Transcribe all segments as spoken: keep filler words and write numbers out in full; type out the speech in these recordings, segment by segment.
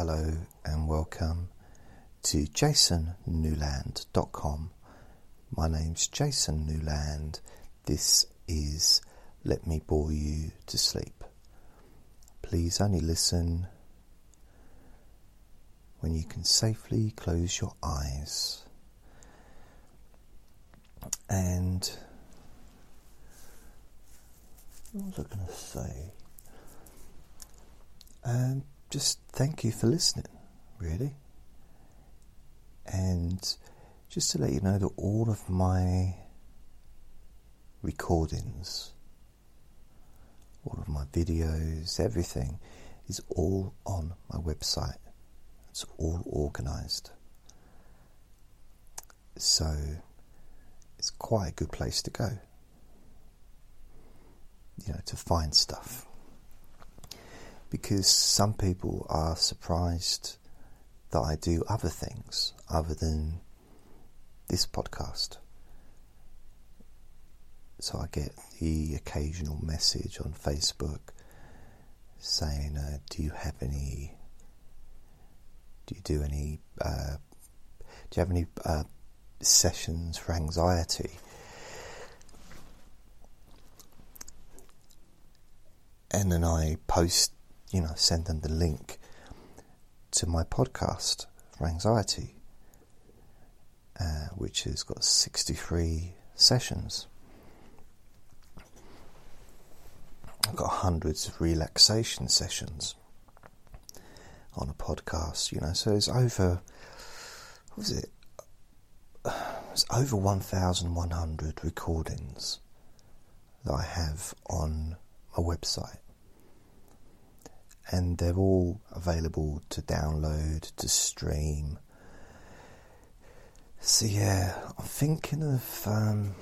Hello and welcome to jason newland dot com. My name's Jason Newland. This is Let Me Bore You to Sleep. Please only listen when you can safely close your eyes. And what was I going to say? Um, just thank you for listening, really. And just to let you know that all of my recordings, all of my videos, everything is all on my website. It's all organised. So it's quite a good place to go, you know, to find stuff. Because some people are surprised that I do other things other than this podcast. So I get the occasional message on Facebook saying, uh, do you have any, do you do any, uh, do you have any uh, sessions for anxiety? And then I post, you know, send them the link to my podcast for anxiety, uh, which has got sixty-three sessions. I've got hundreds of relaxation sessions on a podcast, you know, so it's over, what was it? It's over one thousand one hundred recordings that I have on my website. And they're all available to download, to stream. So yeah, I'm thinking of, um,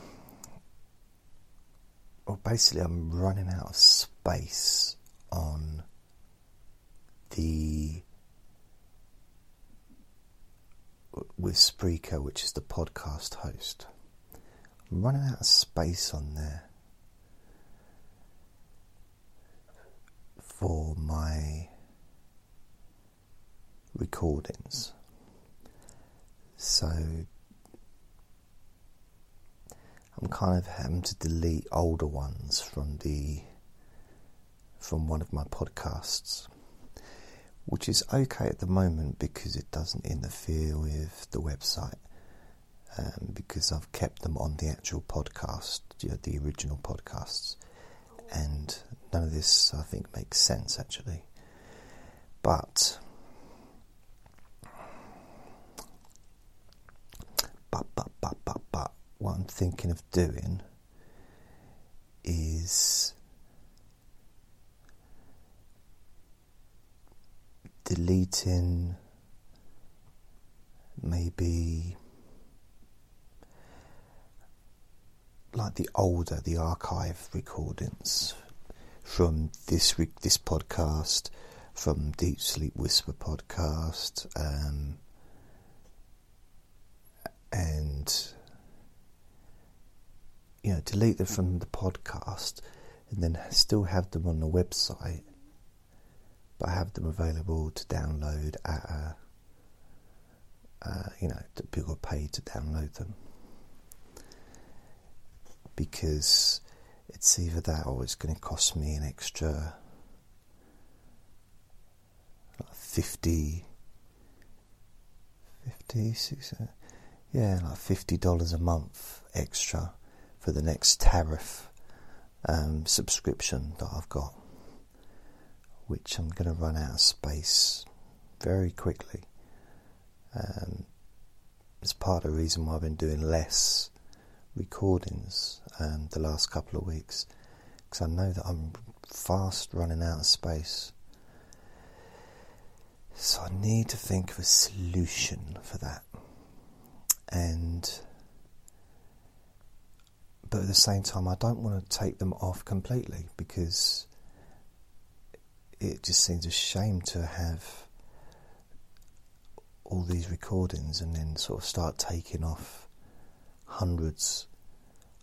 well basically I'm running out of space on the, with Spreaker, which is the podcast host. I'm running out of space on there for my recordings. So I'm kind of having to delete older ones from the from one of my podcasts, which is okay at the moment because it doesn't interfere with the website, um, because I've kept them on the actual podcast, you know, the original podcasts. And none of this, I think, makes sense, actually. But, but, but, but, but, but, what I'm thinking of doing is deleting maybe like the older, the archive recordings from this re- this podcast, from Deep Sleep Whisper Podcast, um, and, you know, delete them from the podcast and then still have them on the website, but have them available to download at a, uh, you know, that people are paid to download them. Because it's either that or it's going to cost me an extra like fifty, fifty, sixty, yeah, like fifty dollars a month extra for the next tariff um, subscription that I've got, which I'm going to run out of space very quickly. Um, it's part of the reason why I've been doing less recordings um, the last couple of weeks, because I know that I'm fast running out of space. So I need to think of a solution for that. And but at the same time, I don't want to take them off completely, because it just seems a shame to have all these recordings and then sort of start taking off hundreds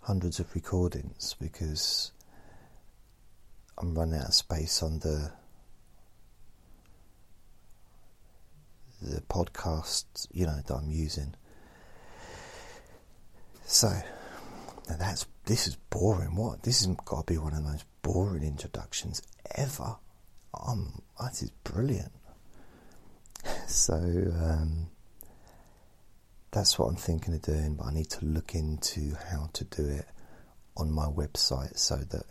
hundreds of recordings, because I'm running out of space on the podcasts, you know, that I'm using. So, now that's, this is boring. What? This has got to be one of the most boring introductions ever. Um, that is brilliant. So, um, that's what I'm thinking of doing, but I need to look into how to do it on my website so that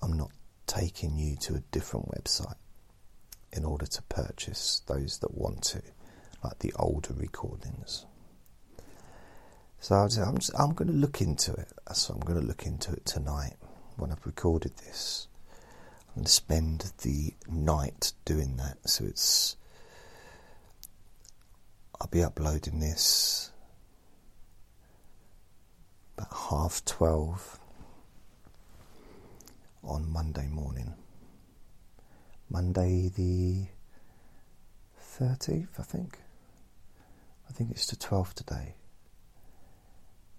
I'm not taking you to a different website in order to purchase those that want to, like the older recordings. So I'll just, I'm, just, I'm going to look into it. So I'm going to look into it tonight when I've recorded this. I'm going to spend the night doing that. So it's, I'll be uploading this about half twelve on Monday morning. Monday the thirtieth, I think. I think it's the twelfth today.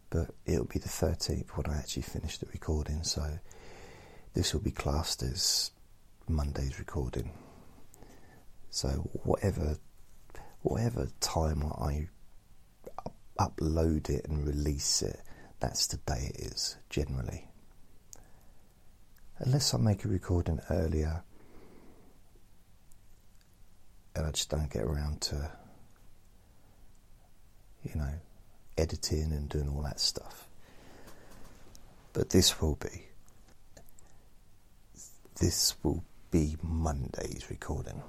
But it'll be the thirteenth when I actually finish the recording, so this will be classed as Monday's recording. So whatever whatever time I upload it and release it, that's the day it is, generally. Unless I make a recording earlier and I just don't get around to, you know, editing and doing all that stuff. But this will be this will be Monday's recording.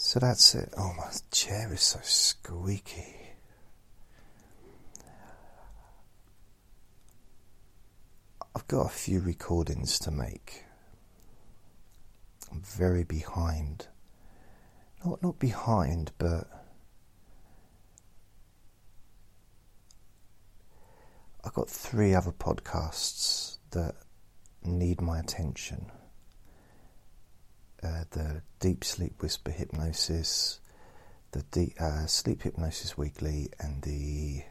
So that's it. Oh, my chair is so squeaky. I've got a few recordings to make. I'm very behind. Not not behind, but I've got three other podcasts that need my attention. Uh, the Deep Sleep Whisper Hypnosis, the De- uh, Sleep Hypnosis Weekly, and the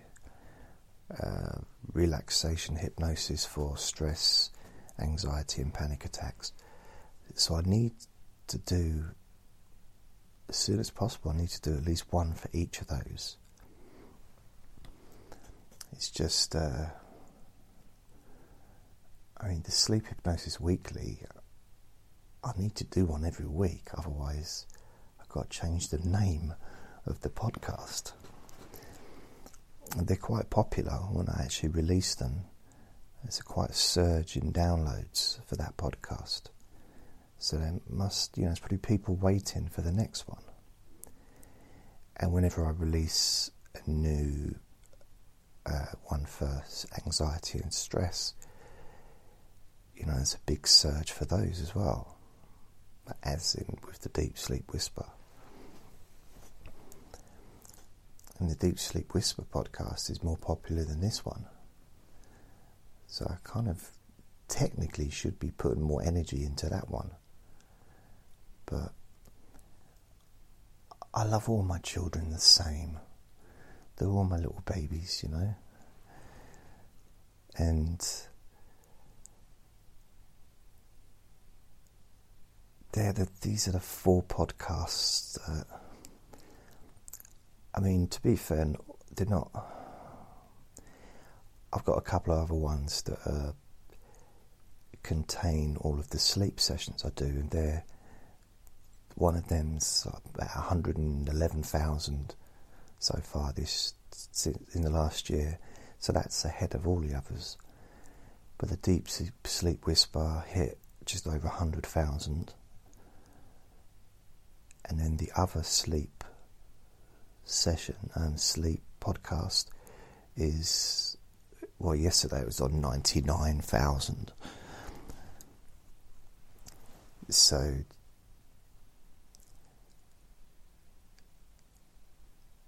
uh, Relaxation Hypnosis for Stress, Anxiety, and Panic Attacks. So I need to do, as soon as possible, I need to do at least one for each of those. It's just, uh, I mean, the Sleep Hypnosis Weekly, I need to do one every week, otherwise I've got to change the name of the podcast. And they're quite popular when I actually release them. There's a quite a surge in downloads for that podcast. So there must, you know, there's probably people waiting for the next one. And whenever I release a new Uh, one for anxiety and stress, you know, there's a big surge for those as well, as in with the Deep Sleep Whisper. And the Deep Sleep Whisper podcast is more popular than this one, so I kind of technically should be putting more energy into that one. But I love all my children the same. They're all my little babies, you know. And they're the, these are the four podcasts that, I mean, to be fair, they're not, I've got a couple of other ones that uh, contain all of the sleep sessions I do, and they're, one of them's about one hundred eleven thousand so far this in the last year, so that's ahead of all the others. But the Deep Sleep Whisper hit just over one hundred thousand, and then the other sleep session and sleep podcast is, well, yesterday it was on ninety-nine thousand. So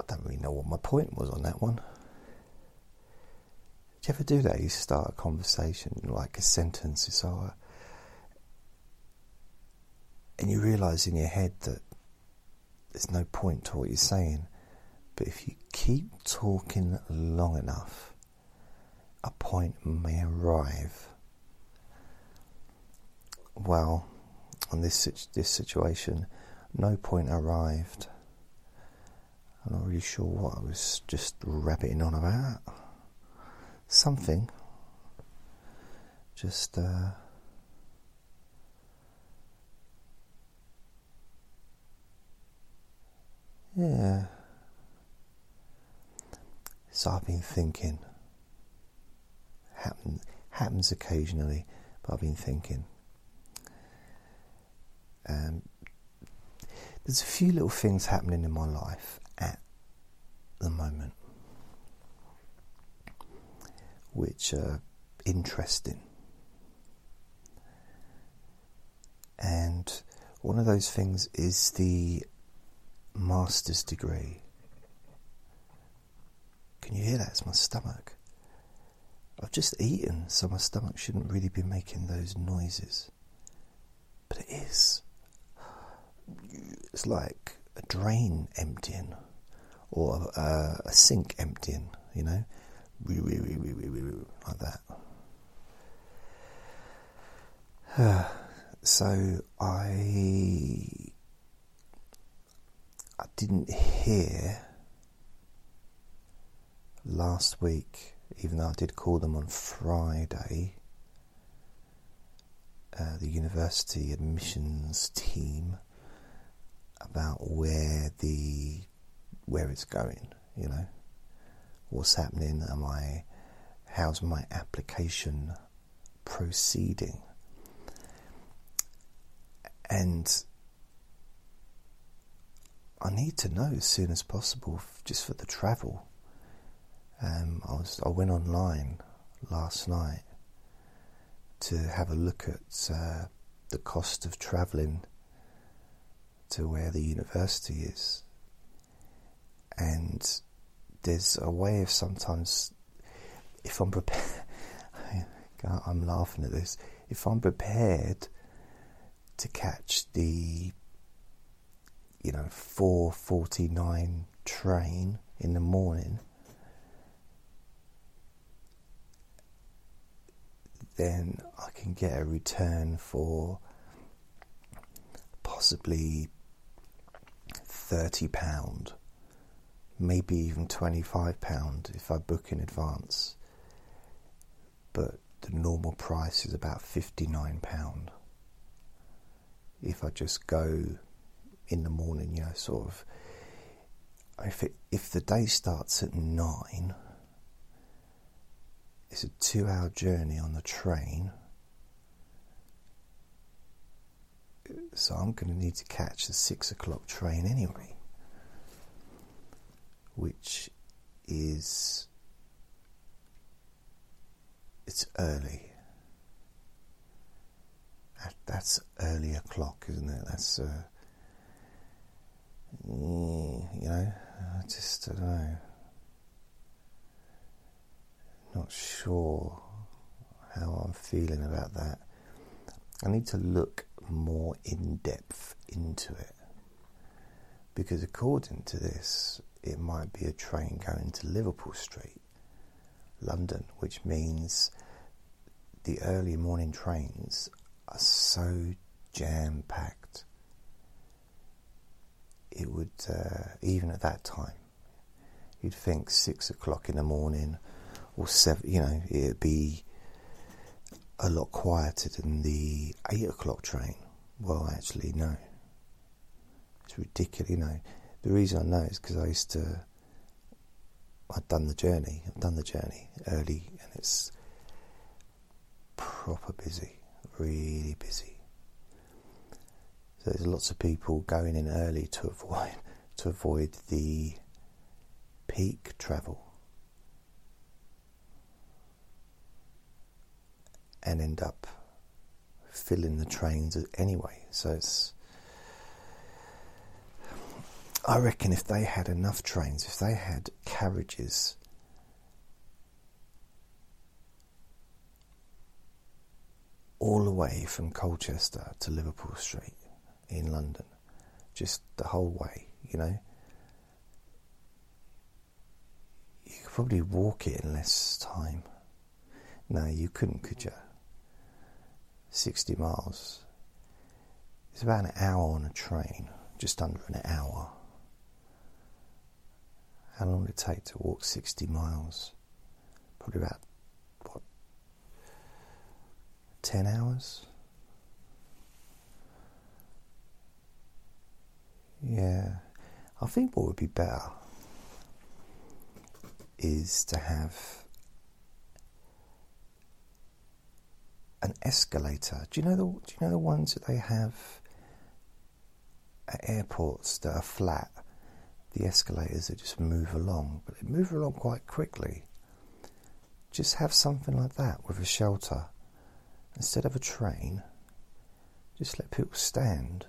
I don't really know what my point was on that one. Do you ever do that? You start a conversation, like a sentence, it's all, and you realise in your head that there's no point to what you're saying. But if you keep talking long enough, a point may arrive. Well, on this this situation, no point arrived. I'm not really sure what I was just rabbiting on about. Something. Just, uh... yeah. So I've been thinking. Happen, happens occasionally, but I've been thinking. Um, there's a few little things happening in my life at the moment, which are interesting. And one of those things is the master's degree. Can you hear that? It's my stomach. I've just eaten, so my stomach shouldn't really be making those noises. But it is. It's like a drain emptying, or a, a sink emptying, you know? Like that. So I... I didn't hear last week, even though I did call them on Friday, uh, the university admissions team, about where the where it's going, you know, what's happening, am I, how's my application proceeding, and I need to know as soon as possible, just for the travel. Um, I was I went online last night to have a look at uh, the cost of travelling to where the university is, and there's a way of sometimes, if I'm prepared, I'm laughing at this. If I'm prepared to catch the, you know, four forty-nine train in the morning, then I can get a return for possibly thirty pounds, maybe even twenty-five pounds if I book in advance. But the normal price is about fifty-nine pounds if I just go in the morning, you know, sort of. If it, if the day starts at nine, it's a two-hour journey on the train, so I'm going to need to catch the six o'clock train anyway, which is, it's early. That, that's early o'clock, isn't it? That's, uh, you know, I just don't know. Not sure how I'm feeling about that. I need to look more in depth into it, because according to this, it might be a train going to Liverpool Street, London, which means the early morning trains are so jam-packed. It would, uh, even at that time, you'd think six o'clock in the morning, or seven, you know, it'd be a lot quieter than the eight o'clock train. Well, actually, no. It's ridiculous, you know. The reason I know is because I used to, I've done the journey, I've done the journey early, and it's proper busy, really busy. So there's lots of people going in early to avoid to avoid the peak travel, and end up filling the trains anyway. So it's, I reckon if they had enough trains, if they had carriages, all the way from Colchester to Liverpool Street in London, just the whole way, you know, you could probably walk it in less time. No, you couldn't, could you? sixty miles. It's about an hour on a train just under an hour. How long did it take to walk sixty miles? Probably about, what, ten hours? Yeah, I think what would be better is to have an escalator. Do you know the do you know the ones that they have at airports that are flat? The escalators that just move along, but they move along quite quickly. Just have something like that with a shelter. Instead of a train, just let people stand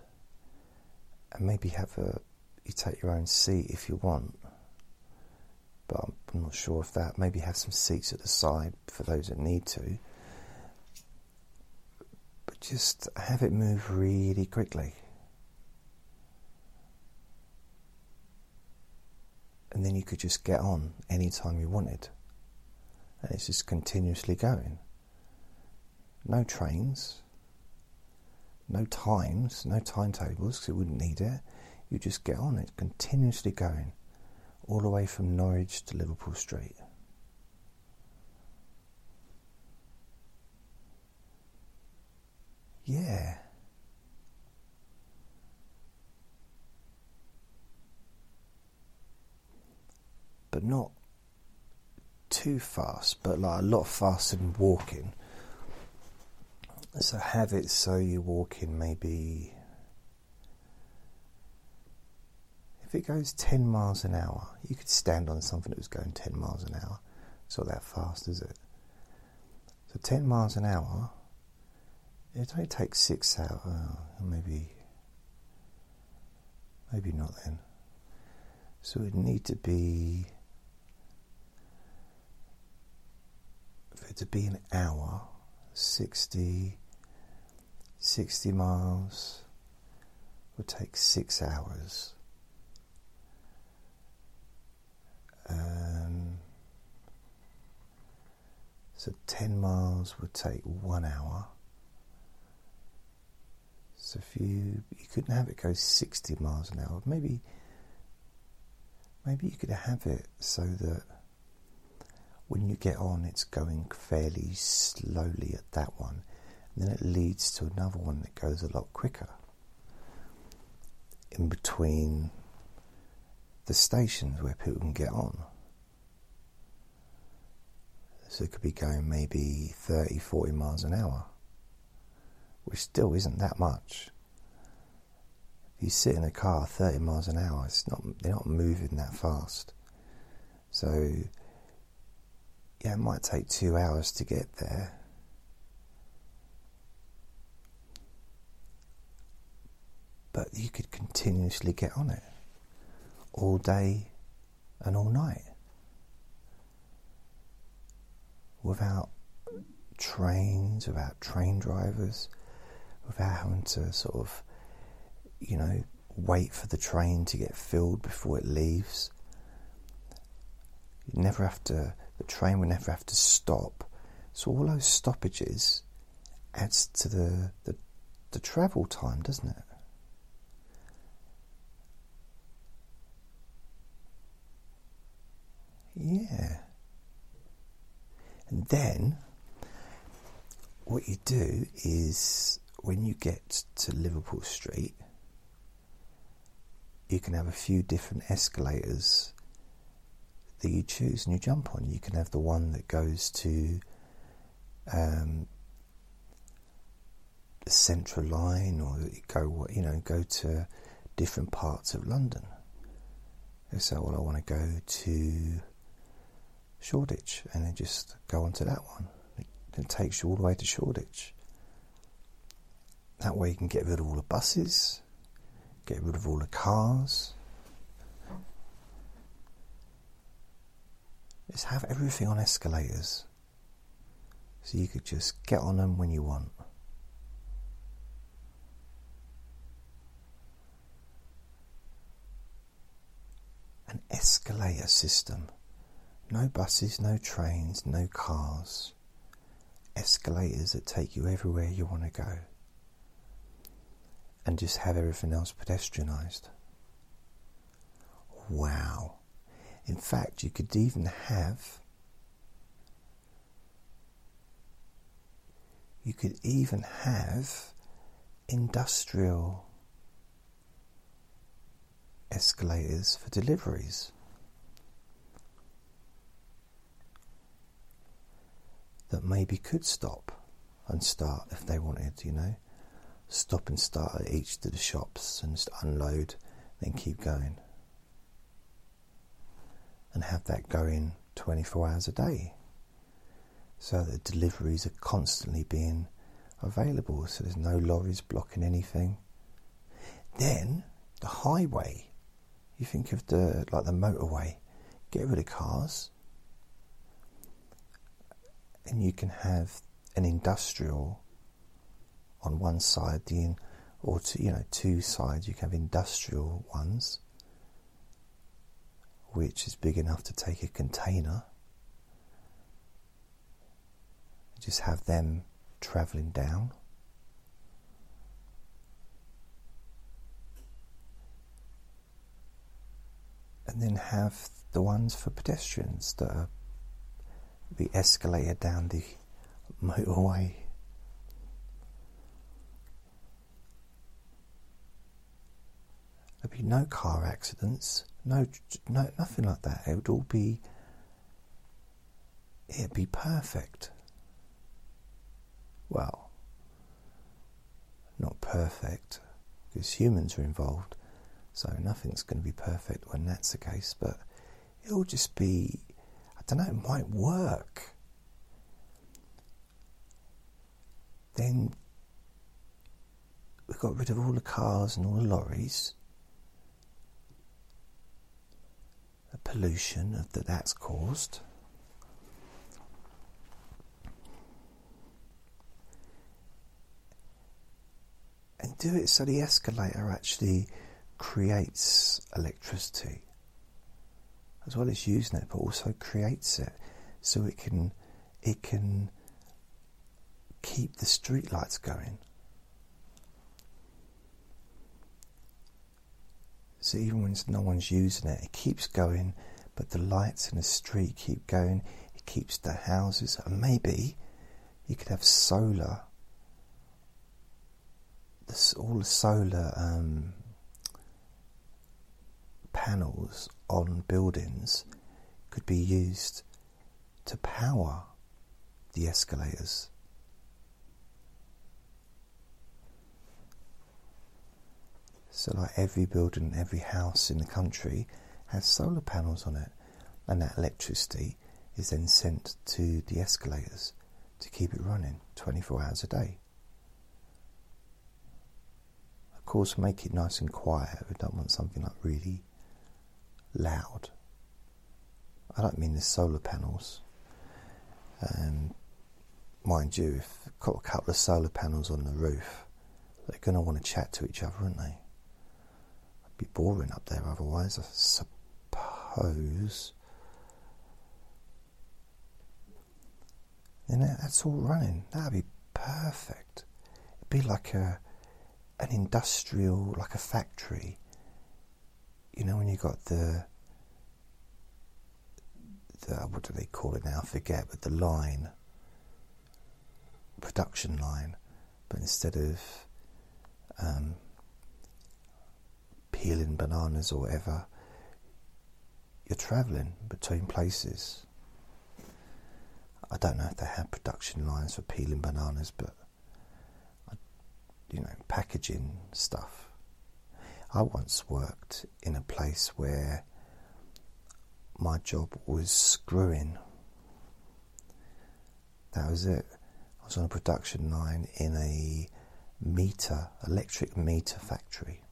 and maybe have a, you take your own seat if you want. But I'm not sure of that. Maybe have some seats at the side for those that need to. But just have it move really quickly. And then you could just get on any time you wanted. And it's just continuously going. No trains. No times. No timetables, because it wouldn't need it. You just get on. It's continuously going. All the way from Norwich to Liverpool Street. Yeah. But not too fast, but like a lot faster than walking. So have it so you're walking maybe, if it goes ten miles an hour, you could stand on something that was going ten miles an hour. It's not that fast, is it? So ten miles an hour, it only takes six hours, oh, maybe, maybe not then. So it'd need to be, for it to be an hour, sixty miles would take six hours. Um, so ten miles would take one hour. So if you, you couldn't have it go sixty miles an hour. Maybe, maybe you could have it so that when you get on, it's going fairly slowly at that one, and then it leads to another one that goes a lot quicker in between the stations where people can get on. So it could be going maybe thirty, forty miles an hour, which still isn't that much. If you sit in a car thirty miles an hour, it's not, they're not moving that fast. So yeah, it might take two hours to get there, but you could continuously get on it all day and all night without trains, without train drivers, without having to sort of, you know, wait for the train to get filled before it leaves. You never have to, the train will never have to stop. So all those stoppages adds to the the, the travel time, doesn't it? Yeah. And then what you do is when you get to Liverpool Street, you can have a few different escalators that you choose and you jump on. You can have the one that goes to um, the Central Line, or go, you know, go to different parts of London. So, well, I want to go to Shoreditch, and then just go onto that one. It, it takes you all the way to Shoreditch. That way you can get rid of all the buses, get rid of all the cars. Just have everything on escalators, so you could just get on them when you want. An escalator system. No buses, no trains, no cars. Escalators that take you everywhere you want to go. and just have everything else pedestrianised. Wow. In fact, you could even have, you could even have industrial escalators for deliveries that maybe could stop and start if they wanted, you know. Stop and start at each of the shops and just unload, then keep going. And have that going twenty-four hours a day, so that deliveries are constantly being available, so there's no lorries blocking anything. Then the highway, you think of the like the motorway, get rid of cars, and you can have an industrial on one side, the or two, you know two sides. You can have industrial ones, which is big enough to take a container. Just have them travelling down. And then have the ones for pedestrians that are the escalator down the motorway. There'd be no car accidents. No, no, nothing like that. It would all be, it'd be perfect. Well, not perfect, because humans are involved, so nothing's going to be perfect when that's the case, but it'll just be, I don't know, it might work. Then we got rid of all the cars and all the lorries, the pollution that that's caused. And do it so the escalator actually creates electricity, as well as using it, but also creates it, so it can it can keep the street lights going. So even when no one's using it, it keeps going, but the lights in the street keep going, it keeps the houses, and maybe you could have solar, this, all the solar um, panels on buildings could be used to power the escalators. So like every building, every house in the country has solar panels on it, and that electricity is then sent to the escalators to keep it running twenty-four hours a day. Of course, make it nice and quiet. We don't want something like really loud. I don't mean the solar panels. Um, mind you, if you've got a couple of solar panels on the roof, they're going to want to chat to each other, aren't they? Be boring up there otherwise, I suppose. And that's all running. That'd be perfect. It'd be like a an industrial, like a factory. You know, when you got the the what do they call it now? I forget, but the line, production line, but instead of um, peeling bananas or whatever, you're travelling between places. I don't know if they have production lines for peeling bananas, but you know, packaging stuff. I once worked in a place where my job was screwing. That was it. I was on a production line in a meter, electric meter factory.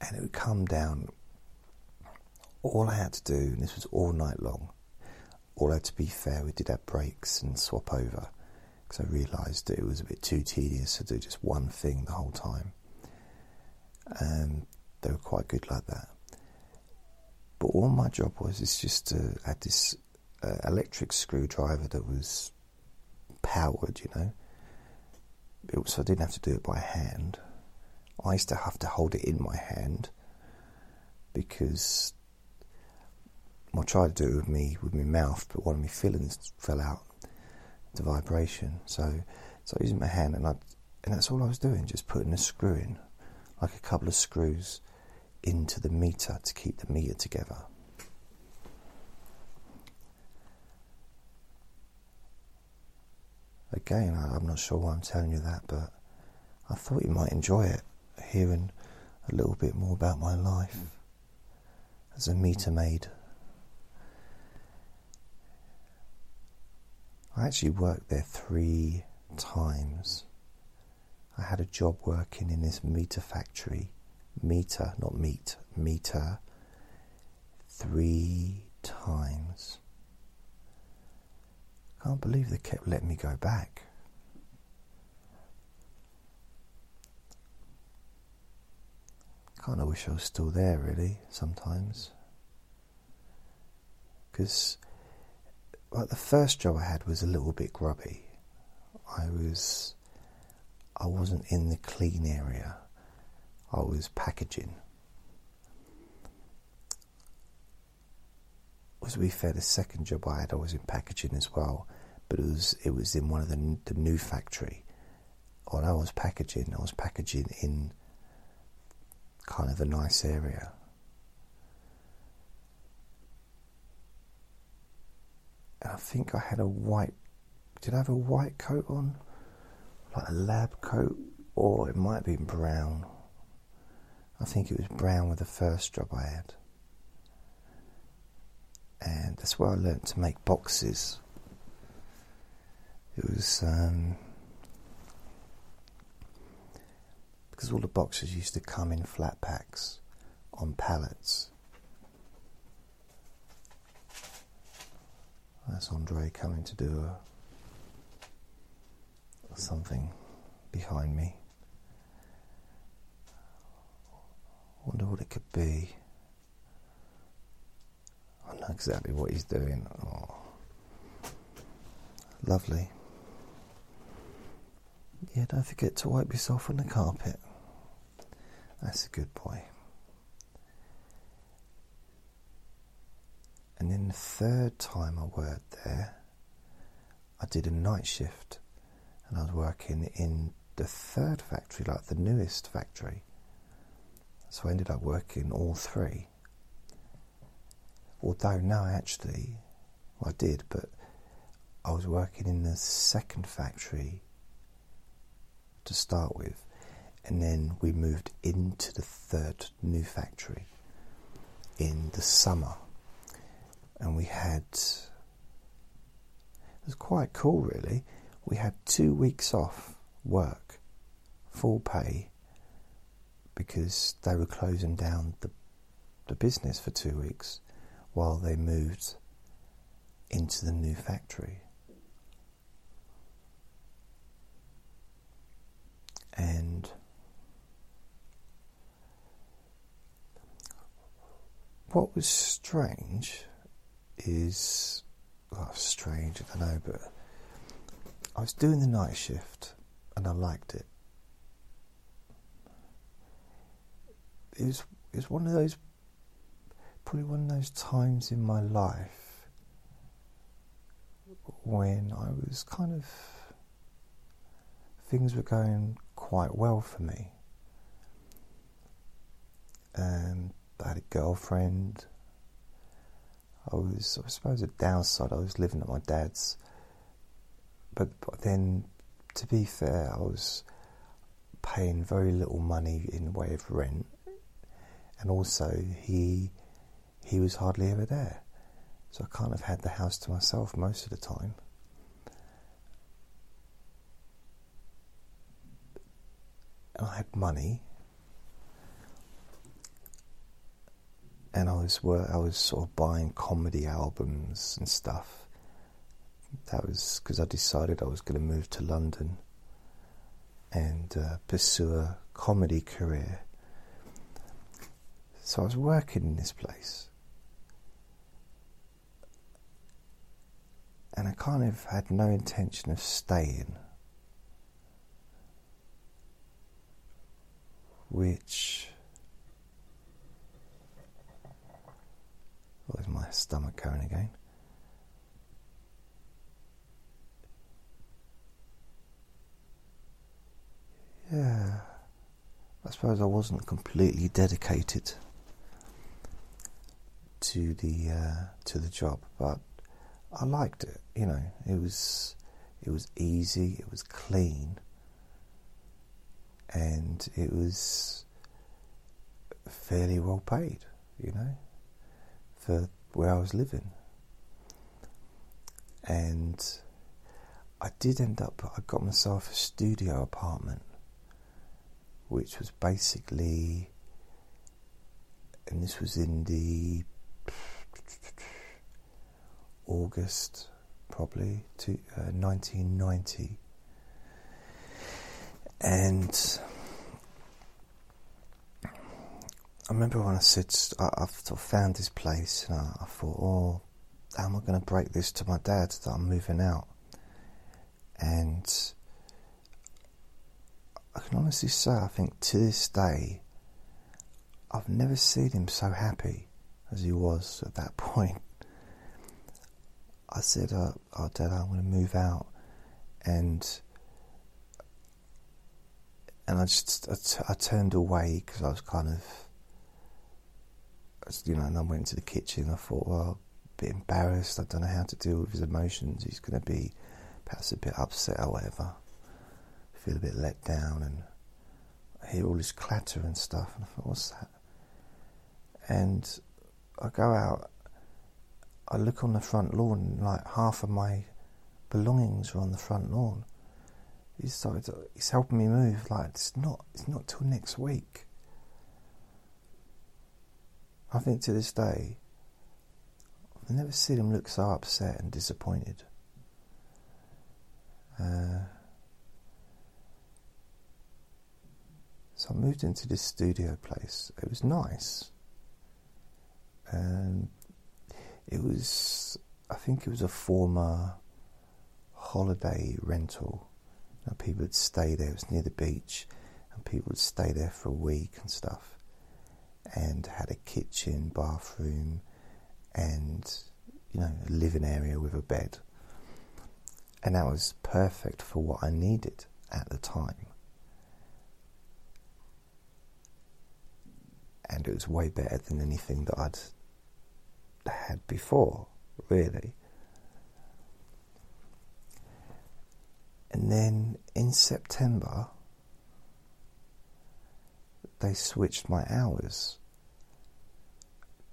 And it would come down. All I had to do, and this was all night long, although to be fair, we did have breaks and swap over, because I realised that it was a bit too tedious to do just one thing the whole time. Um, they were quite good like that. But all my job was is just to add this uh, electric screwdriver that was powered, you know, so I didn't have to do it by hand. I used to have to hold it in my hand because I tried to do it with me with my mouth, but one of my fillings fell out, the vibration. So, so I used my hand, and I and that's all I was doing, just putting a screw in, like a couple of screws, into the meter to keep the meter together. Again, I, I'm not sure why I'm telling you that, but I thought you might enjoy it, hearing a little bit more about my life as a meter maid. I actually worked there three times. I had a job working in this meter factory. Meter, not meat, meter. Three times. Can't believe they kept letting me go back. Kind of wish I was still there, really, sometimes. Because, like, the first job I had was a little bit grubby. I was, I wasn't in the clean area. I was packaging. Well, to be fair, the second job I had, I was in packaging as well, but it was it was in one of the the new factory. When I was packaging, I was packaging in kind of a nice area. And I think I had a white, did I have a white coat on? Like a lab coat? Or it might have been brown. I think it was brown with the first job I had. And that's where I learnt to make boxes. It was, um, because all the boxes used to come in flat packs on pallets. That's Andre coming to do a, something behind me. Wonder what it could be. I know exactly what he's doing. Oh, lovely. Yeah, don't forget to wipe yourself on the carpet. That's a good boy. And then the third time I worked there, I did a night shift, and I was working in the third factory, like the newest factory. So I ended up working all three. Although no, actually, well, I did, but I was working in the second factory to start with, and then we moved into the third new factory in the summer. And we had, it was quite cool really, we had two weeks off work, full pay, because they were closing down the the business for two weeks while they moved into the new factory. And what was strange is, well, strange, I don't know, but I was doing the night shift and I liked it. It was, it was one of those, probably one of those times in my life when I was kind of, things were going quite well for me. Um, I had a girlfriend. I was, I suppose, a downside. I was living at my dad's, but, but then, to be fair, I was paying very little money in the way of rent, and also he he was hardly ever there, so I kind of had the house to myself most of the time. And I had money, and I was I was sort of buying comedy albums and stuff. That was because I decided I was going to move to London and uh, pursue a comedy career. So I was working in this place, and I kind of had no intention of staying. which... Well, there's my stomach going again. Yeah, I suppose I wasn't completely dedicated to the uh, to the job, but I liked it. You know, it was it was easy, it was clean, and it was fairly well paid. You know, for where I was living, and I did end up. I got myself a studio apartment, which was basically, and this was in the August, probably, to uh, nineteen ninety, and I remember when I said, I, I found this place, and I, I thought, oh, how am I going to break this to my dad that I'm moving out? And I can honestly say, I think to this day, I've never seen him so happy as he was at that point. I said, oh, oh Dad, I'm going to move out. And and I just, I, t- I turned away because I was kind of, you know, and I went into the kitchen. I thought, well, a bit embarrassed. I don't know how to deal with his emotions. He's going to be perhaps a bit upset or whatever. Feel a bit let down, and I hear all this clatter and stuff, and I thought, what's that? And I go out, I look on the front lawn, and like half of my belongings were on the front lawn. He started to, he's helping me move, like it's not it's not till next week. I think to this day I've never seen him look so upset and disappointed. uh So I moved into this studio place. It was nice. Um, it was, I think it was a former holiday rental. You know, people would stay there. It was near the beach, and people would stay there for a week and stuff. And had a kitchen, bathroom, and you know, a living area with a bed. And that was perfect for what I needed at the time. And it was way better than anything that I'd had before, really. And then in September, they switched my hours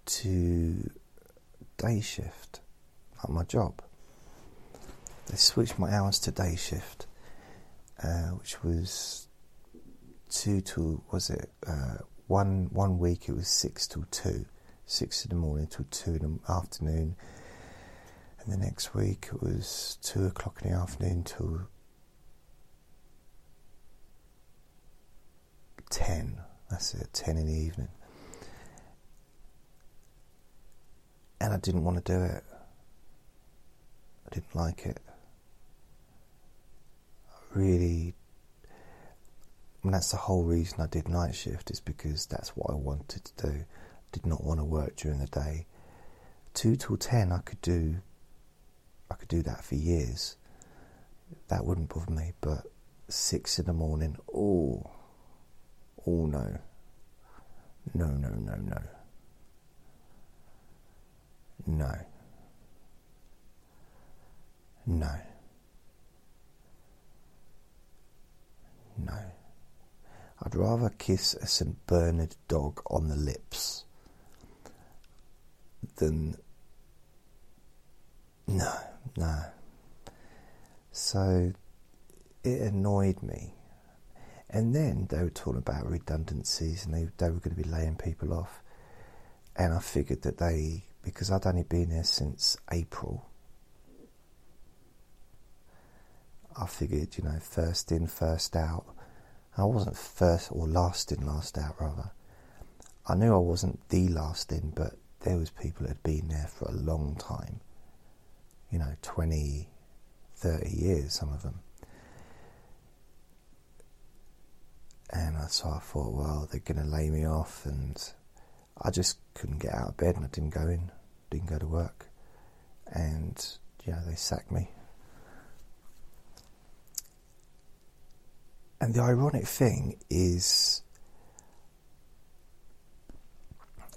to day shift at my job. They switched my hours to day shift, uh, which was two to, was it... Uh, One one week it was six till two, six in the morning till two in the afternoon, and the next week it was two o'clock in the afternoon till ten. That's it, ten in the evening. And I didn't want to do it. I didn't like it. I really. And that's the whole reason I did night shift, is because that's what I wanted to do. I did not want to work during the day. Two till ten, I could do. I could do that for years. That wouldn't bother me. But six in the morning, oh, oh no, no, no, no, no, no, no, no. I'd rather kiss a Saint Bernard dog on the lips than... No, no. So it annoyed me. And then they were talking about redundancies, and they, they were going to be laying people off. And I figured that they... Because I'd only been there since April, I figured, you know, first in, first out. I wasn't first or last in, last out, rather. I knew I wasn't the last in, but there was people that had been there for a long time. You know, twenty, thirty years, some of them. And so I thought, well, they're going to lay me off, and I just couldn't get out of bed, and I didn't go in, didn't go to work. And, you know, they sacked me. And the ironic thing is,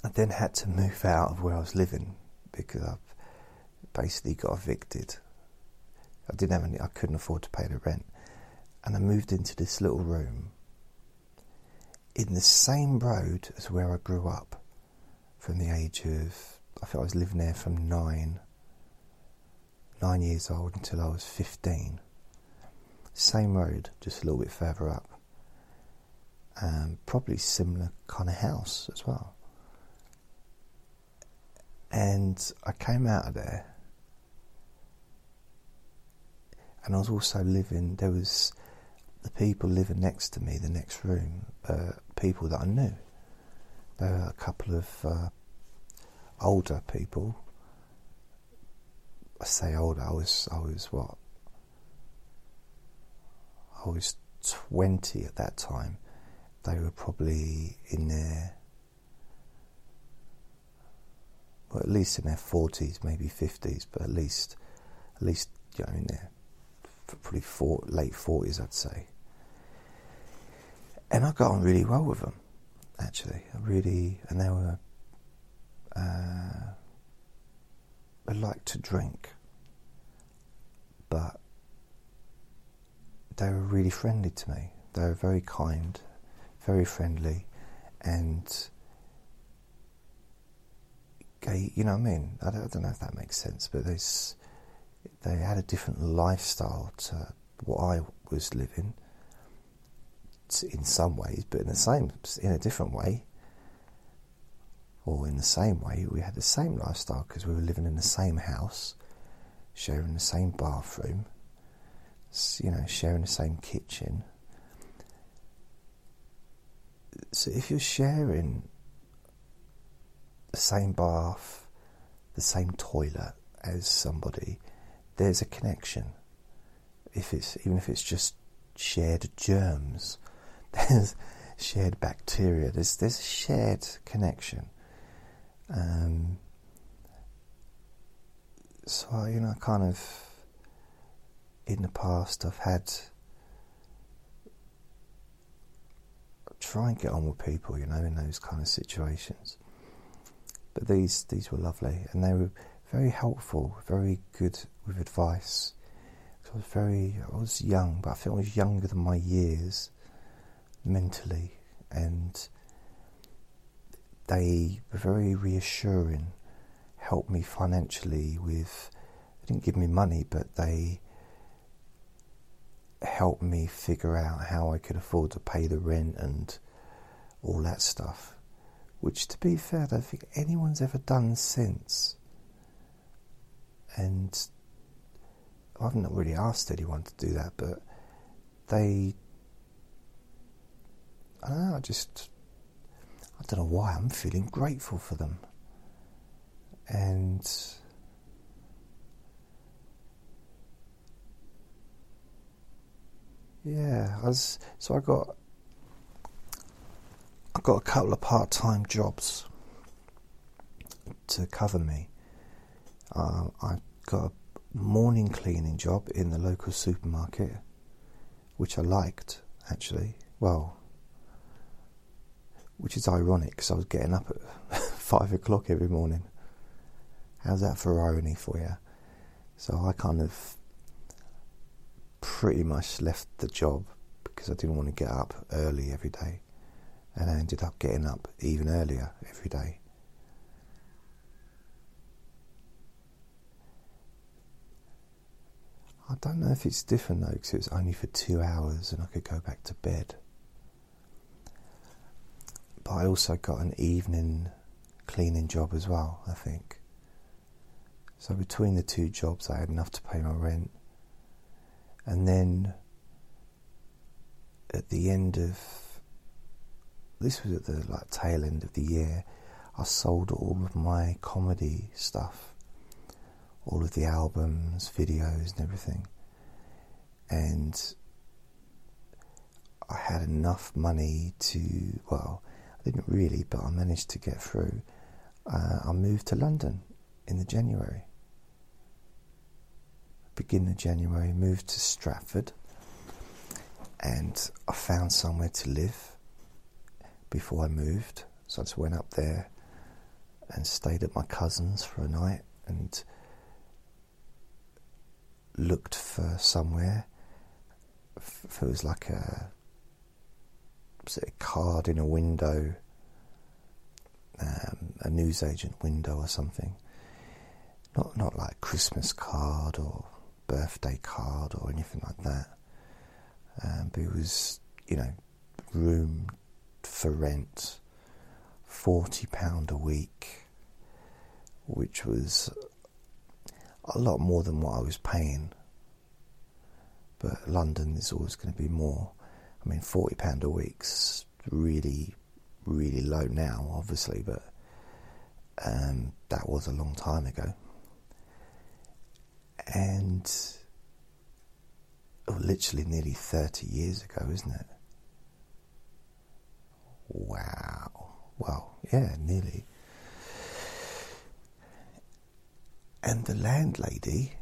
I then had to move out of where I was living because I basically got evicted. I didn't have any, I couldn't afford to pay the rent. And I moved into this little room in the same road as where I grew up from the age of, I think I was living there from nine, nine years old until I was fifteen. Same road, just a little bit further up. Um, probably similar kind of house as well. And I came out of there, and I was also living, there was the people living next to me, the next room, uh, people that I knew. There were a couple of uh, older people. I say older, I was, I was what? I was twenty at that time. They were probably in their, well, at least in their forties, maybe fifties, but at least, at least, you know, in their probably four, late forties, I'd say. And I got on really well with them, actually. I really, and they were, uh, I liked to drink, but they were really friendly to me. They were very kind, very friendly, and gay, you know what I mean? I don't, I don't know if that makes sense, but there's, they had a different lifestyle to what I was living in some ways, but in the same, in a different way, or in the same way, we had the same lifestyle because we were living in the same house, sharing the same bathroom, you know, sharing the same kitchen. So if you're sharing the same bath, the same toilet as somebody, there's a connection. If it's, even if it's just shared germs, there's shared bacteria, there's there's a shared connection. Um, so you know, kind of in the past, I've had I try and get on with people, you know, in those kind of situations. But these these were lovely, and they were very helpful, very good with advice. So I was very, I was young, but I think I was younger than my years mentally, and they were very reassuring, helped me financially with, they didn't give me money, but they helped me figure out how I could afford to pay the rent and all that stuff, which, to be fair, I don't think anyone's ever done since. And I've not really asked anyone to do that, but they, I don't know, I just, I don't know why, I'm feeling grateful for them. And yeah, I was, so I got, I got a couple of part-time jobs to cover me. Uh, I got a morning cleaning job in the local supermarket, which I liked, actually. Well, which is ironic, because I was getting up at five o'clock every morning. How's that for irony for you? So I kind of pretty much left the job because I didn't want to get up early every day, and I ended up getting up even earlier every day. I don't know if it's different though, because it was only for two hours and I could go back to bed. But I also got an evening cleaning job as well, I think. So between the two jobs I had enough to pay my rent. And then at the end of, this was at the like tail end of the year, I sold all of my comedy stuff, all of the albums, videos and everything. And I had enough money to, well, I didn't really, but I managed to get through. Uh, I moved to London in the January. Beginning of January, moved to Stratford, and I found somewhere to live before I moved. So I just went up there and stayed at my cousin's for a night and looked for somewhere. If it was like a, was it a card in a window, um, a newsagent window or something. Not not like Christmas card or birthday card or anything like that. Um, but it was, you know, room for rent, forty pounds a week, which was a lot more than what I was paying. But London is always going to be more. I mean, forty pounds a week's really, really low now, obviously, but um, that was a long time ago. And oh, literally nearly thirty years ago, isn't it? Wow. Well, yeah, nearly. And the landlady,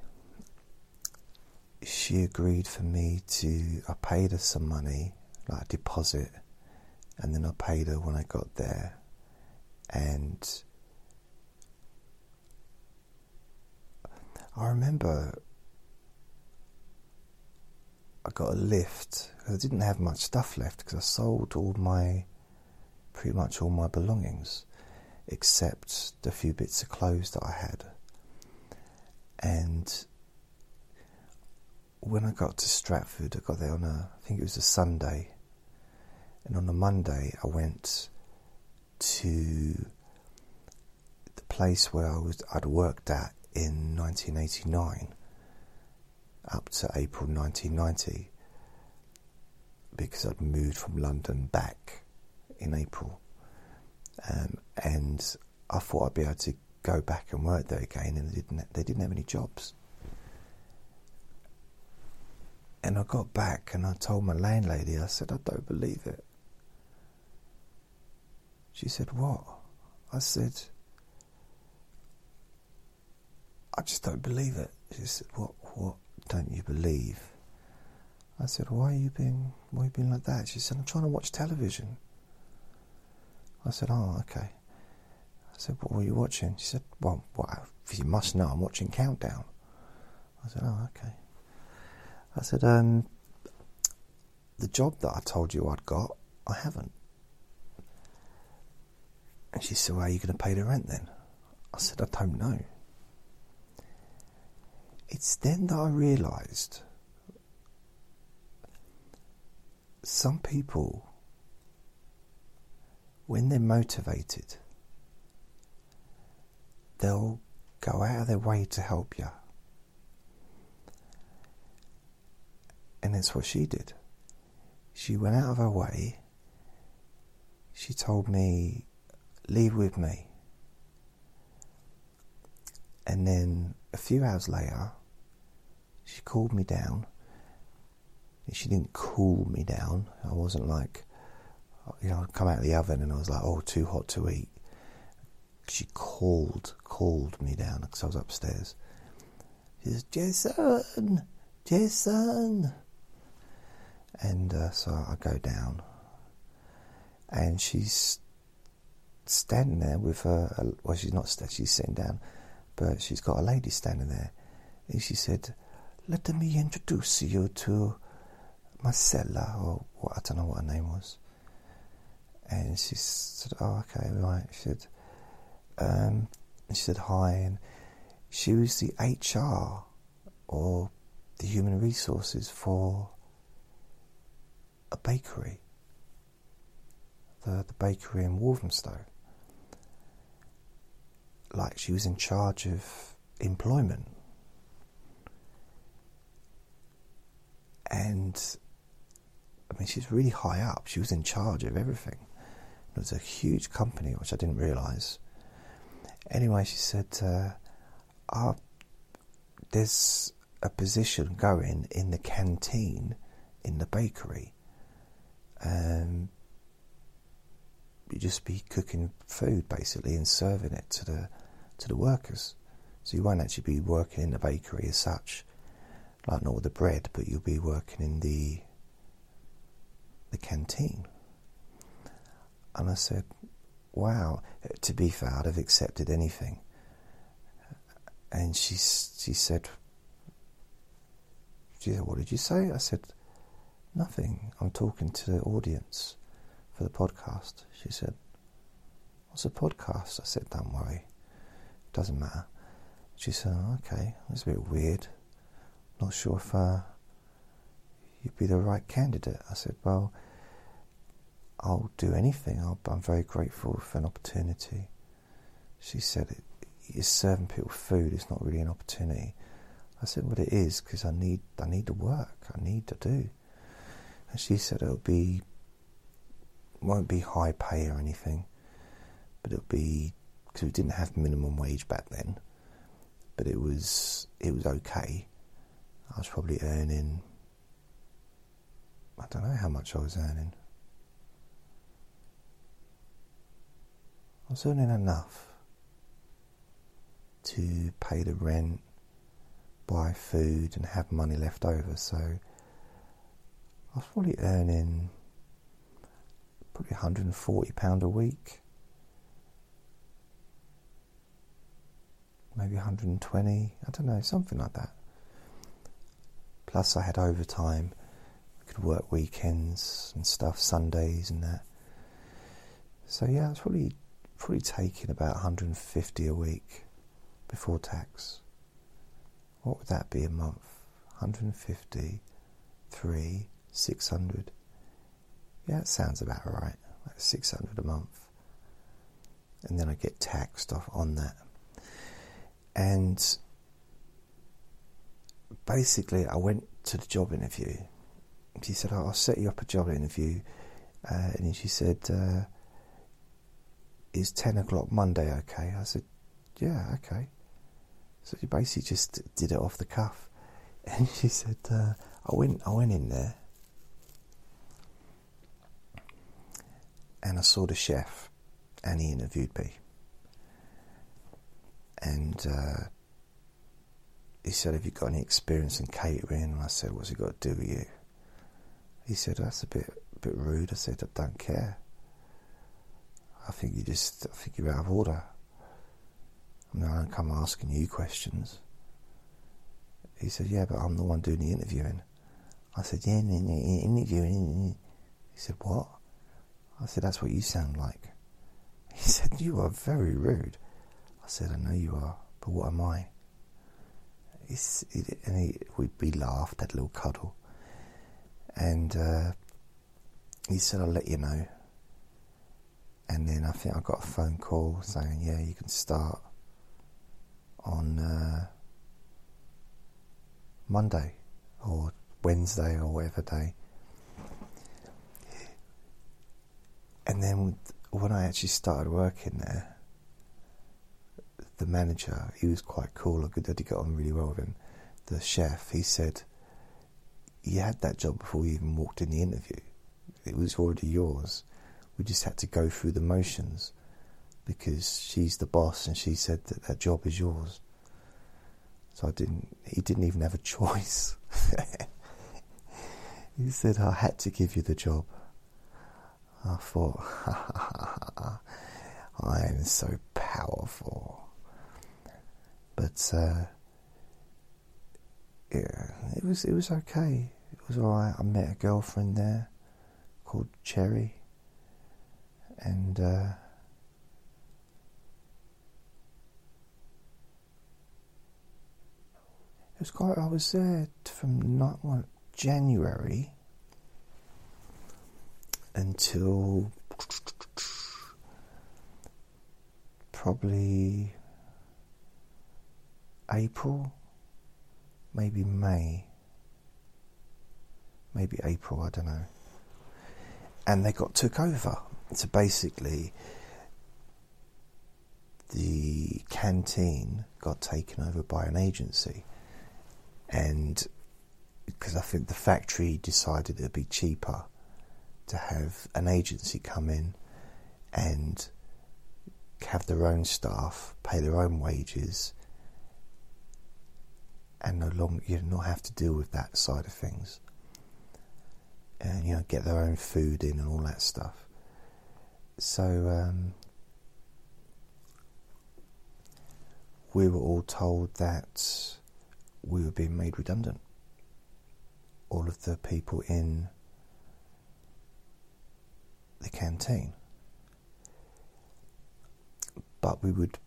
she agreed for me to, I paid her some money, like a deposit, and then I paid her when I got there, and I remember I got a lift. I didn't have much stuff left because I sold all my, pretty much all my belongings, except the few bits of clothes that I had. And when I got to Stratford, I got there on a, I think it was a Sunday, and on a Monday I went to the place where I was, I'd worked at in nineteen eighty-nine, up to April nineteen ninety, because I'd moved from London back in April, um, and I thought I'd be able to go back and work there again, and they didn't, they didn't have any jobs. And I got back and I told my landlady, I said, I don't believe it. She said, what? I said, I just don't believe it. She said, what, what don't you believe? I said, why are you being, why are you being like that? She said, I'm trying to watch television. I said, oh, okay. I said, what were you watching? She said, well, well you must know, I'm watching Countdown. I said, oh, okay. I said, um, the job that I told you I'd got, I haven't. And she said, well, are you going to pay the rent then? I said, I don't know. It's then that I realised some people, when they're motivated, they'll go out of their way to help you. And that's what she did. She went out of her way. She told me, leave with me. And then a few hours later, she called me down. She didn't cool me down. I wasn't like, you know, I'd come out of the oven and I was like, oh, too hot to eat. She called, called me down because I was upstairs. She says, Jason, Jason. And uh, so I go down, and she's standing there with her, a, well, she's not, she's sitting down, but she's got a lady standing there, and she said, let me introduce you to Marcella, or what, I don't know what her name was. And she said, oh, okay, right. She said, um, she said, hi, and she was the H R, or the human resources for a bakery, the the bakery in Wolverhampton. Like, she was in charge of employment. And I mean, she's really high up. She was in charge of everything. It was a huge company, which I didn't realise. Anyway, she said, uh, uh, there's a position going in the canteen in the bakery. um, you'd just be cooking food basically and serving it to the to the workers. So you won't actually be working in the bakery as such, like not with the bread, but you'll be working in the the canteen. And I said, wow. To be fair, I'd have accepted anything. And she she said, she said, what did you say? I said, nothing. I'm talking to the audience for the podcast. She said, what's a podcast? I said, don't worry. It doesn't matter. She said, oh, okay, that's a bit weird. Not sure if uh, you'd be the right candidate. I said, well, I'll do anything. I'll, I'm very grateful for an opportunity. She said, it, it's serving people food. It's not really an opportunity. I said, well, it is, because I need, I need to work. I need to do. And she said, it'll be, won't be high pay or anything, but it'll be, because we didn't have minimum wage back then, but it was, it was okay. I was probably earning, I don't know how much I was earning. I was earning enough to pay the rent, buy food and have money left over. So I was probably earning probably one hundred and forty pounds a week, maybe one hundred and twenty, I don't know, something like that. Plus I had overtime, I could work weekends and stuff, Sundays and that. So yeah, I was probably probably taking about one hundred and fifty a week before tax. What would that be a month? one hundred and fifty, three, six hundred. Yeah, that sounds about right. Like six hundred a month. And then I get taxed off on that. And basically, I went to the job interview. She said, oh, I'll set you up a job interview. Uh, and then she said, uh, is ten o'clock Monday okay? I said, yeah, okay. So she basically just did it off the cuff. And she said, uh, I went I went in there and I saw the chef and he interviewed me. And uh, he said, have you got any experience in catering? And I said, what's it got to do with you? He said, that's a bit a bit rude. I said, I don't care. I think you just, I think you're out of order. I mean, I don't come asking you questions. He said, yeah, but I'm the one doing the interviewing. I said, yeah, interviewing. He said, what? I said, that's what you sound like. He said, you are very rude. I said, I know you are, but what am I? It's, it, and he, we, we laughed, had a little cuddle. And uh, he said, I'll let you know. And then I think I got a phone call saying, yeah, you can start on uh, Monday or Wednesday or whatever day. And then when I actually started working there, the manager, he was quite cool. I could get on really well with him. The chef, he said, you had that job before you even walked in the interview. It was already yours. We just had to go through the motions because she's the boss and she said that that job is yours. So I didn't, he didn't even have a choice. He said, I had to give you the job. I thought, ha, ha, ha, ha, I am so powerful. But, uh, yeah, it was, it was okay. It was alright. I met a girlfriend there called Cherry. And uh, it was quite. I was there from not one January until probably April, maybe May, maybe April. I don't know. And they got took over. So basically, the canteen got taken over by an agency, and because I think the factory decided it'd be cheaper to have an agency come in and have their own staff, pay their own wages, and no longer, you know, not have to deal with that side of things, and you know, get their own food in and all that stuff. So um, we were all told that we were being made redundant. All of the people in the canteen. But we would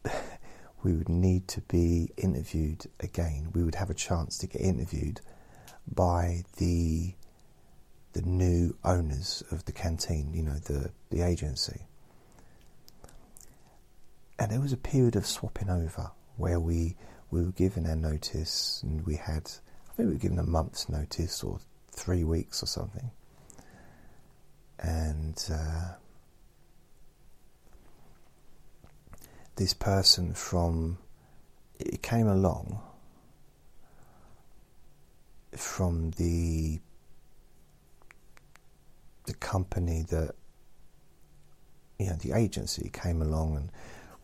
we would need to be interviewed again. We would have a chance to get interviewed by the the new owners of the canteen, you know, the, the agency. And there was a period of swapping over where we, we were given our notice, and we had, I think we were given a month's notice or three weeks or something. And uh, this person from, it came along from the the company that, you know, the agency came along and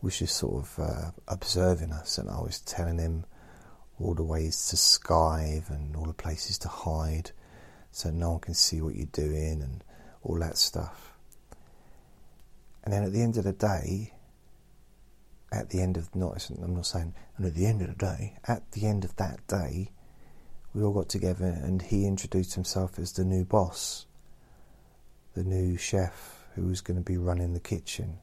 was just sort of uh, observing us, and I was telling him all the ways to skive and all the places to hide so no one can see what you're doing and all that stuff. And then at the end of the day, at the end of, not, I'm not saying, and at the end of the day, at the end of that day, we all got together and he introduced himself as the new boss, the new chef who was going to be running the kitchen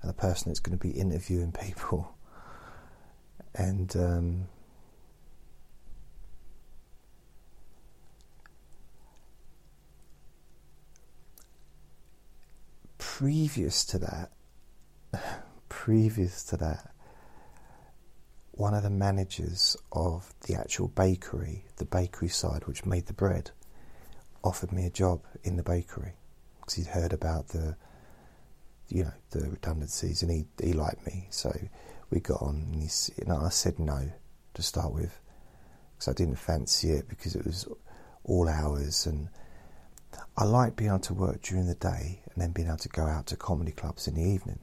and the person that's going to be interviewing people. And um, previous to that, previous to that, one of the managers of the actual bakery, the bakery side which made the bread, offered me a job in the bakery because he'd heard about the, you know, the redundancies, and he he liked me, so we got on. And he, and I said no to start with because I didn't fancy it, because it was all hours, and I liked being able to work during the day and then being able to go out to comedy clubs in the evening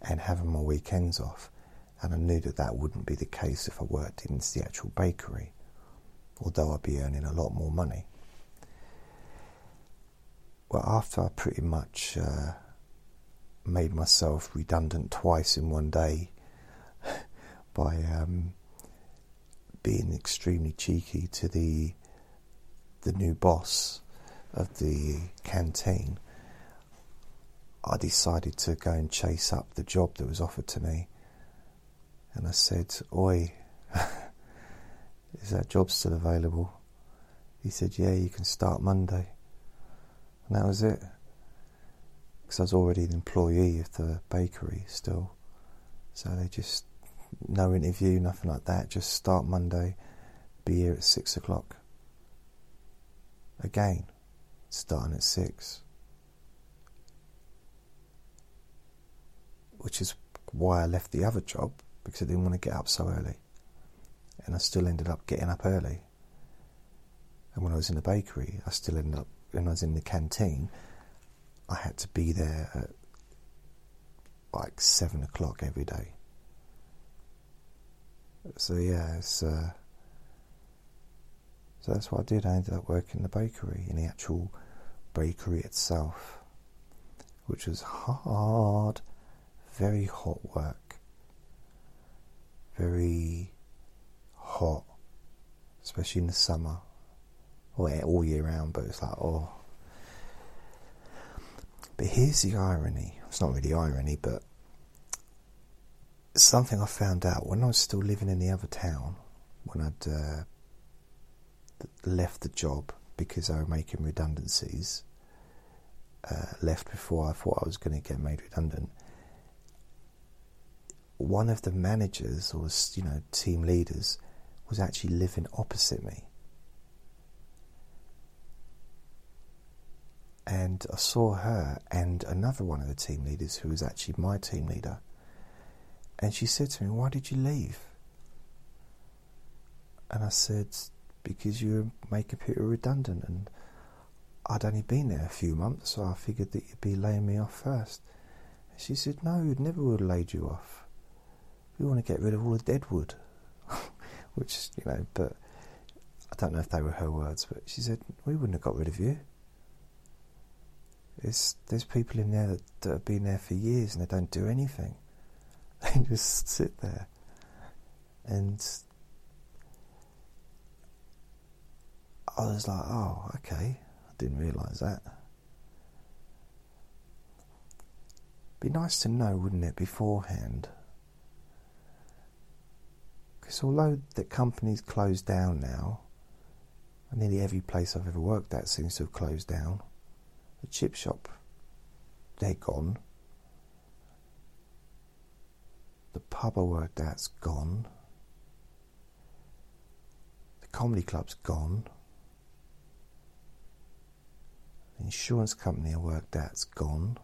and having my weekends off. And I knew that that wouldn't be the case if I worked in the actual bakery, although I'd be earning a lot more money. Well, after I pretty much uh, made myself redundant twice in one day by um, being extremely cheeky to the the new boss of the canteen, I decided to go and chase up the job that was offered to me. And I said, "Oi, is that job still available?" He said, "Yeah, you can start Monday." And that was it, because I was already an employee of the bakery still. So they just, no interview, nothing like that, just start Monday, be here at six o'clock. Again, starting at six. Which is why I left the other job, because I didn't want to get up so early. And I still ended up getting up early. And when I was in the bakery, I still ended up, when I was in the canteen, I had to be there at like seven o'clock every day. So yeah, it's, uh, so that's what I did. I ended up working in the bakery, in the actual bakery itself, which was hard, very hot work, very hot, especially in the summer. Well, all year round, but it's like, oh. But here's the irony. It's not really irony, but something I found out when I was still living in the other town, when I'd uh, left the job because they were making redundancies, uh, left before I thought I was going to get made redundant. One of the managers, or you know, team leaders, was actually living opposite me. And I saw her and another one of the team leaders who was actually my team leader. And she said to me, "Why did you leave?" And I said, "Because you were made completely redundant." And I'd only been there a few months, so I figured that you'd be laying me off first. And she said, no, you'd never would have laid you off. We want to get rid of all the dead wood. Which, you know, but I don't know if they were her words, but she said, we wouldn't have got rid of you. It's, there's people in there that, that have been there for years and they don't do anything. They just sit there. And I was like, oh, okay. I didn't realise that. Be nice to know, wouldn't it, beforehand? Because although the company's closed down now, and nearly every place I've ever worked at seems to have closed down, the chip shop, they're gone. The pub I worked at's gone. The comedy club's gone. The insurance company I worked at's gone.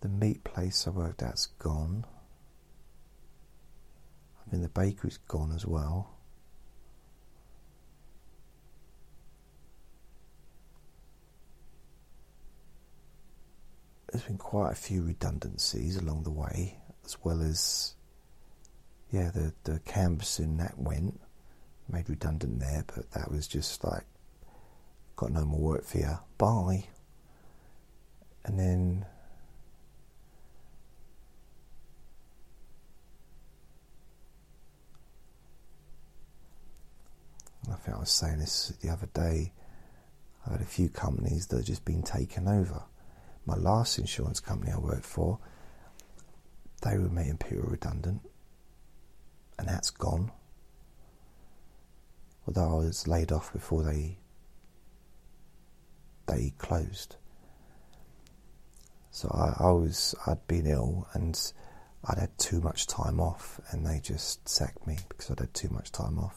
The meat place I worked at's gone. I mean, the bakery's gone as well. There's been quite a few redundancies along the way, as well as, yeah, the, the canvassing that went, made redundant there, but that was just like, got no more work for you, bye. And then I think I was saying this the other day, I've had a few companies that have just been taken over. My last insurance company I worked for, they were made imperial redundant, and that's gone. Although I was laid off before they they closed. So I, I was, I'd been ill and I'd had too much time off, and they just sacked me because I'd had too much time off.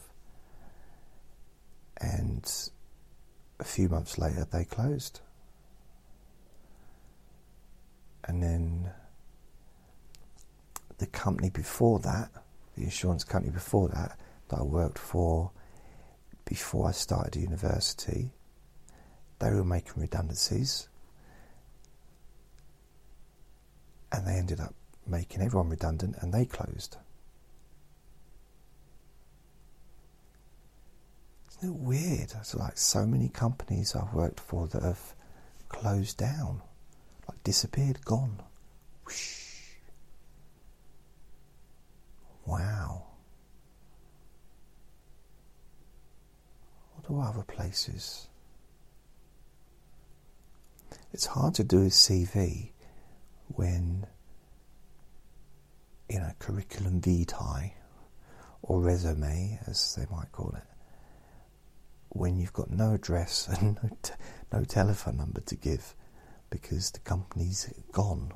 And a few months later they closed. And then the company before that, the insurance company before that, that I worked for before I started university, they were making redundancies, and they ended up making everyone redundant, and they closed. Isn't it weird? It's like so many companies I've worked for that have closed down, like disappeared, gone. Whoosh. Wow. What do other places? It's hard to do a C V when, you know, curriculum vitae, or resume, as they might call it, when you've got no address and no, t- no telephone number to give because the company's gone.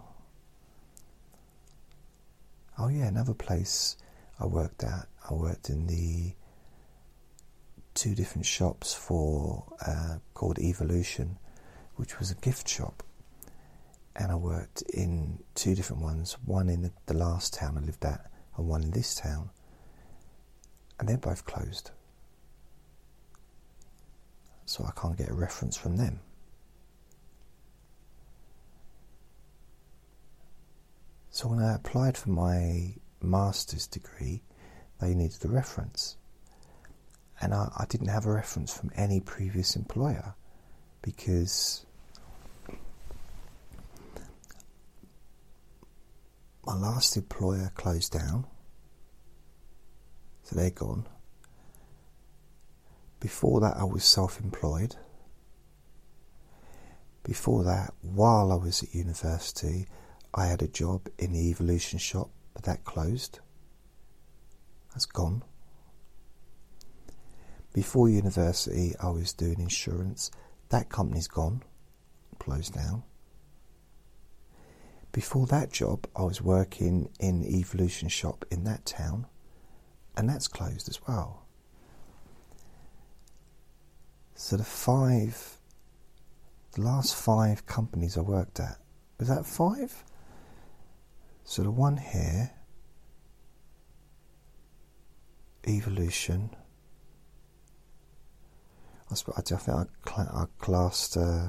Oh yeah, another place I worked at, I worked in the two different shops for uh, called Evolution, which was a gift shop, and I worked in two different ones, one in the, the last town I lived at and one in this town, and they're both closed. So I can't get a reference from them. So when I applied for my master's degree, they needed a reference. And I, I didn't have a reference from any previous employer because my last employer closed down, so they're gone. Before that, I was self-employed. Before that, while I was at university, I had a job in the Evolution shop, but that closed. That's gone. Before university, I was doing insurance. That company's gone, closed down. Before that job, I was working in the Evolution shop in that town, and that's closed as well. So the five, the last five companies I worked at, was that five? So the one here, evolution. I think I, cl- I classed uh,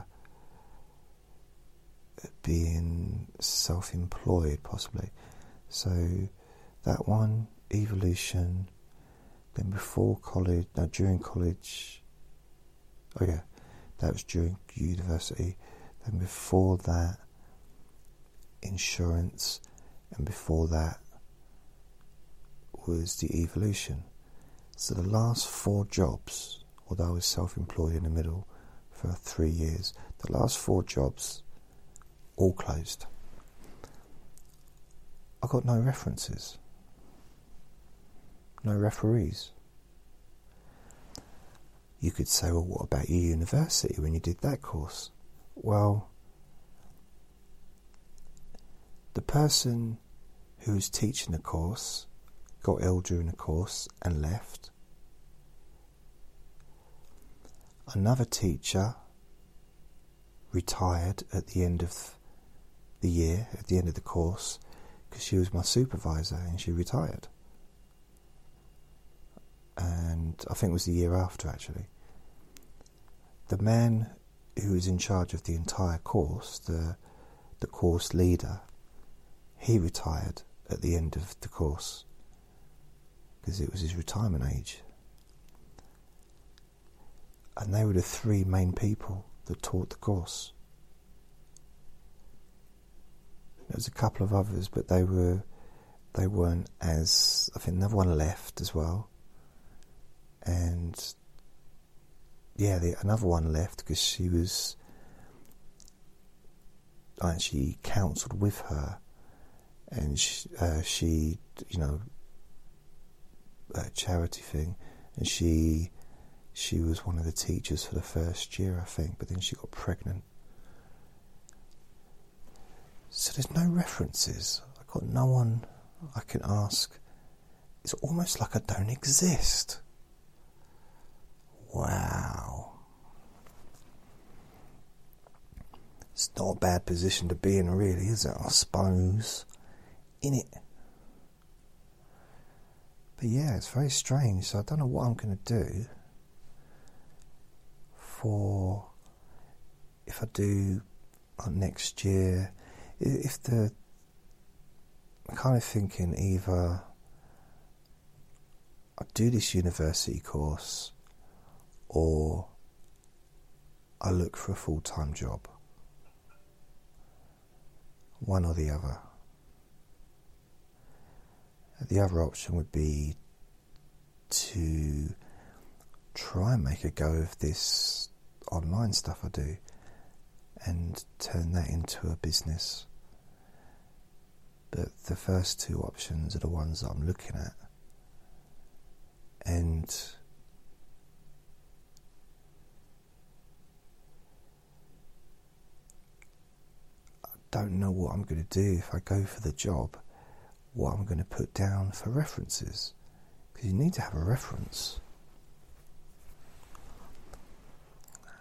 being self-employed, possibly. So that one, evolution. Then before college, no, during college. Oh yeah, that was during university. Then before that, insurance, and before that was the evolution. So the last four jobs, although I was self-employed in the middle for three years, the last four jobs all closed. I got no references, no referees. You could say, well, what about your university when you did that course? Well, the person who was teaching the course got ill during the course and left. Another teacher retired at the end of the year, at the end of the course, because she was my supervisor and she retired. And I think it was the year after, actually. The man who was in charge of the entire course, the the course leader, he retired at the end of the course because it was his retirement age. And they were the three main people that taught the course. There was a couple of others, but they were they weren't as, I think another one left as well. And yeah, the, another one left because she was, I actually counselled with her, and she, uh, she, you know, a charity thing, and she she was one of the teachers for the first year, I think, but then she got pregnant. So there's no references. I've got no one I can ask. It's almost like I don't exist. Wow. It's not a bad position to be in, really, is it? I suppose. In it. But yeah, it's very strange. So I don't know what I'm going to do for if I do uh, next year. If the I'm kind of thinking either I do this university course, or I look for a full-time job. One or the other. The other option would be to try and make a go of this online stuff I do and turn that into a business. But the first two options are the ones that I'm looking at. And don't know what I'm going to do if I go for the job, what I'm going to put down for references, because you need to have a reference.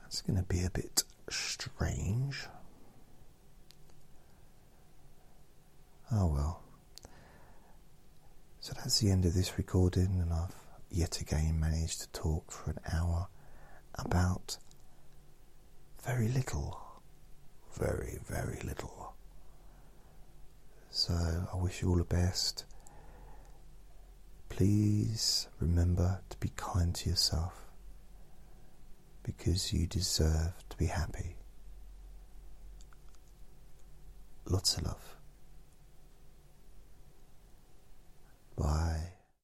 That's going to be a bit strange. Oh well. So that's the end of this recording, and I've yet again managed to talk for an hour about very little. Very, very little. So I wish you all the best. Please remember to be kind to yourself, because you deserve to be happy. Lots of love.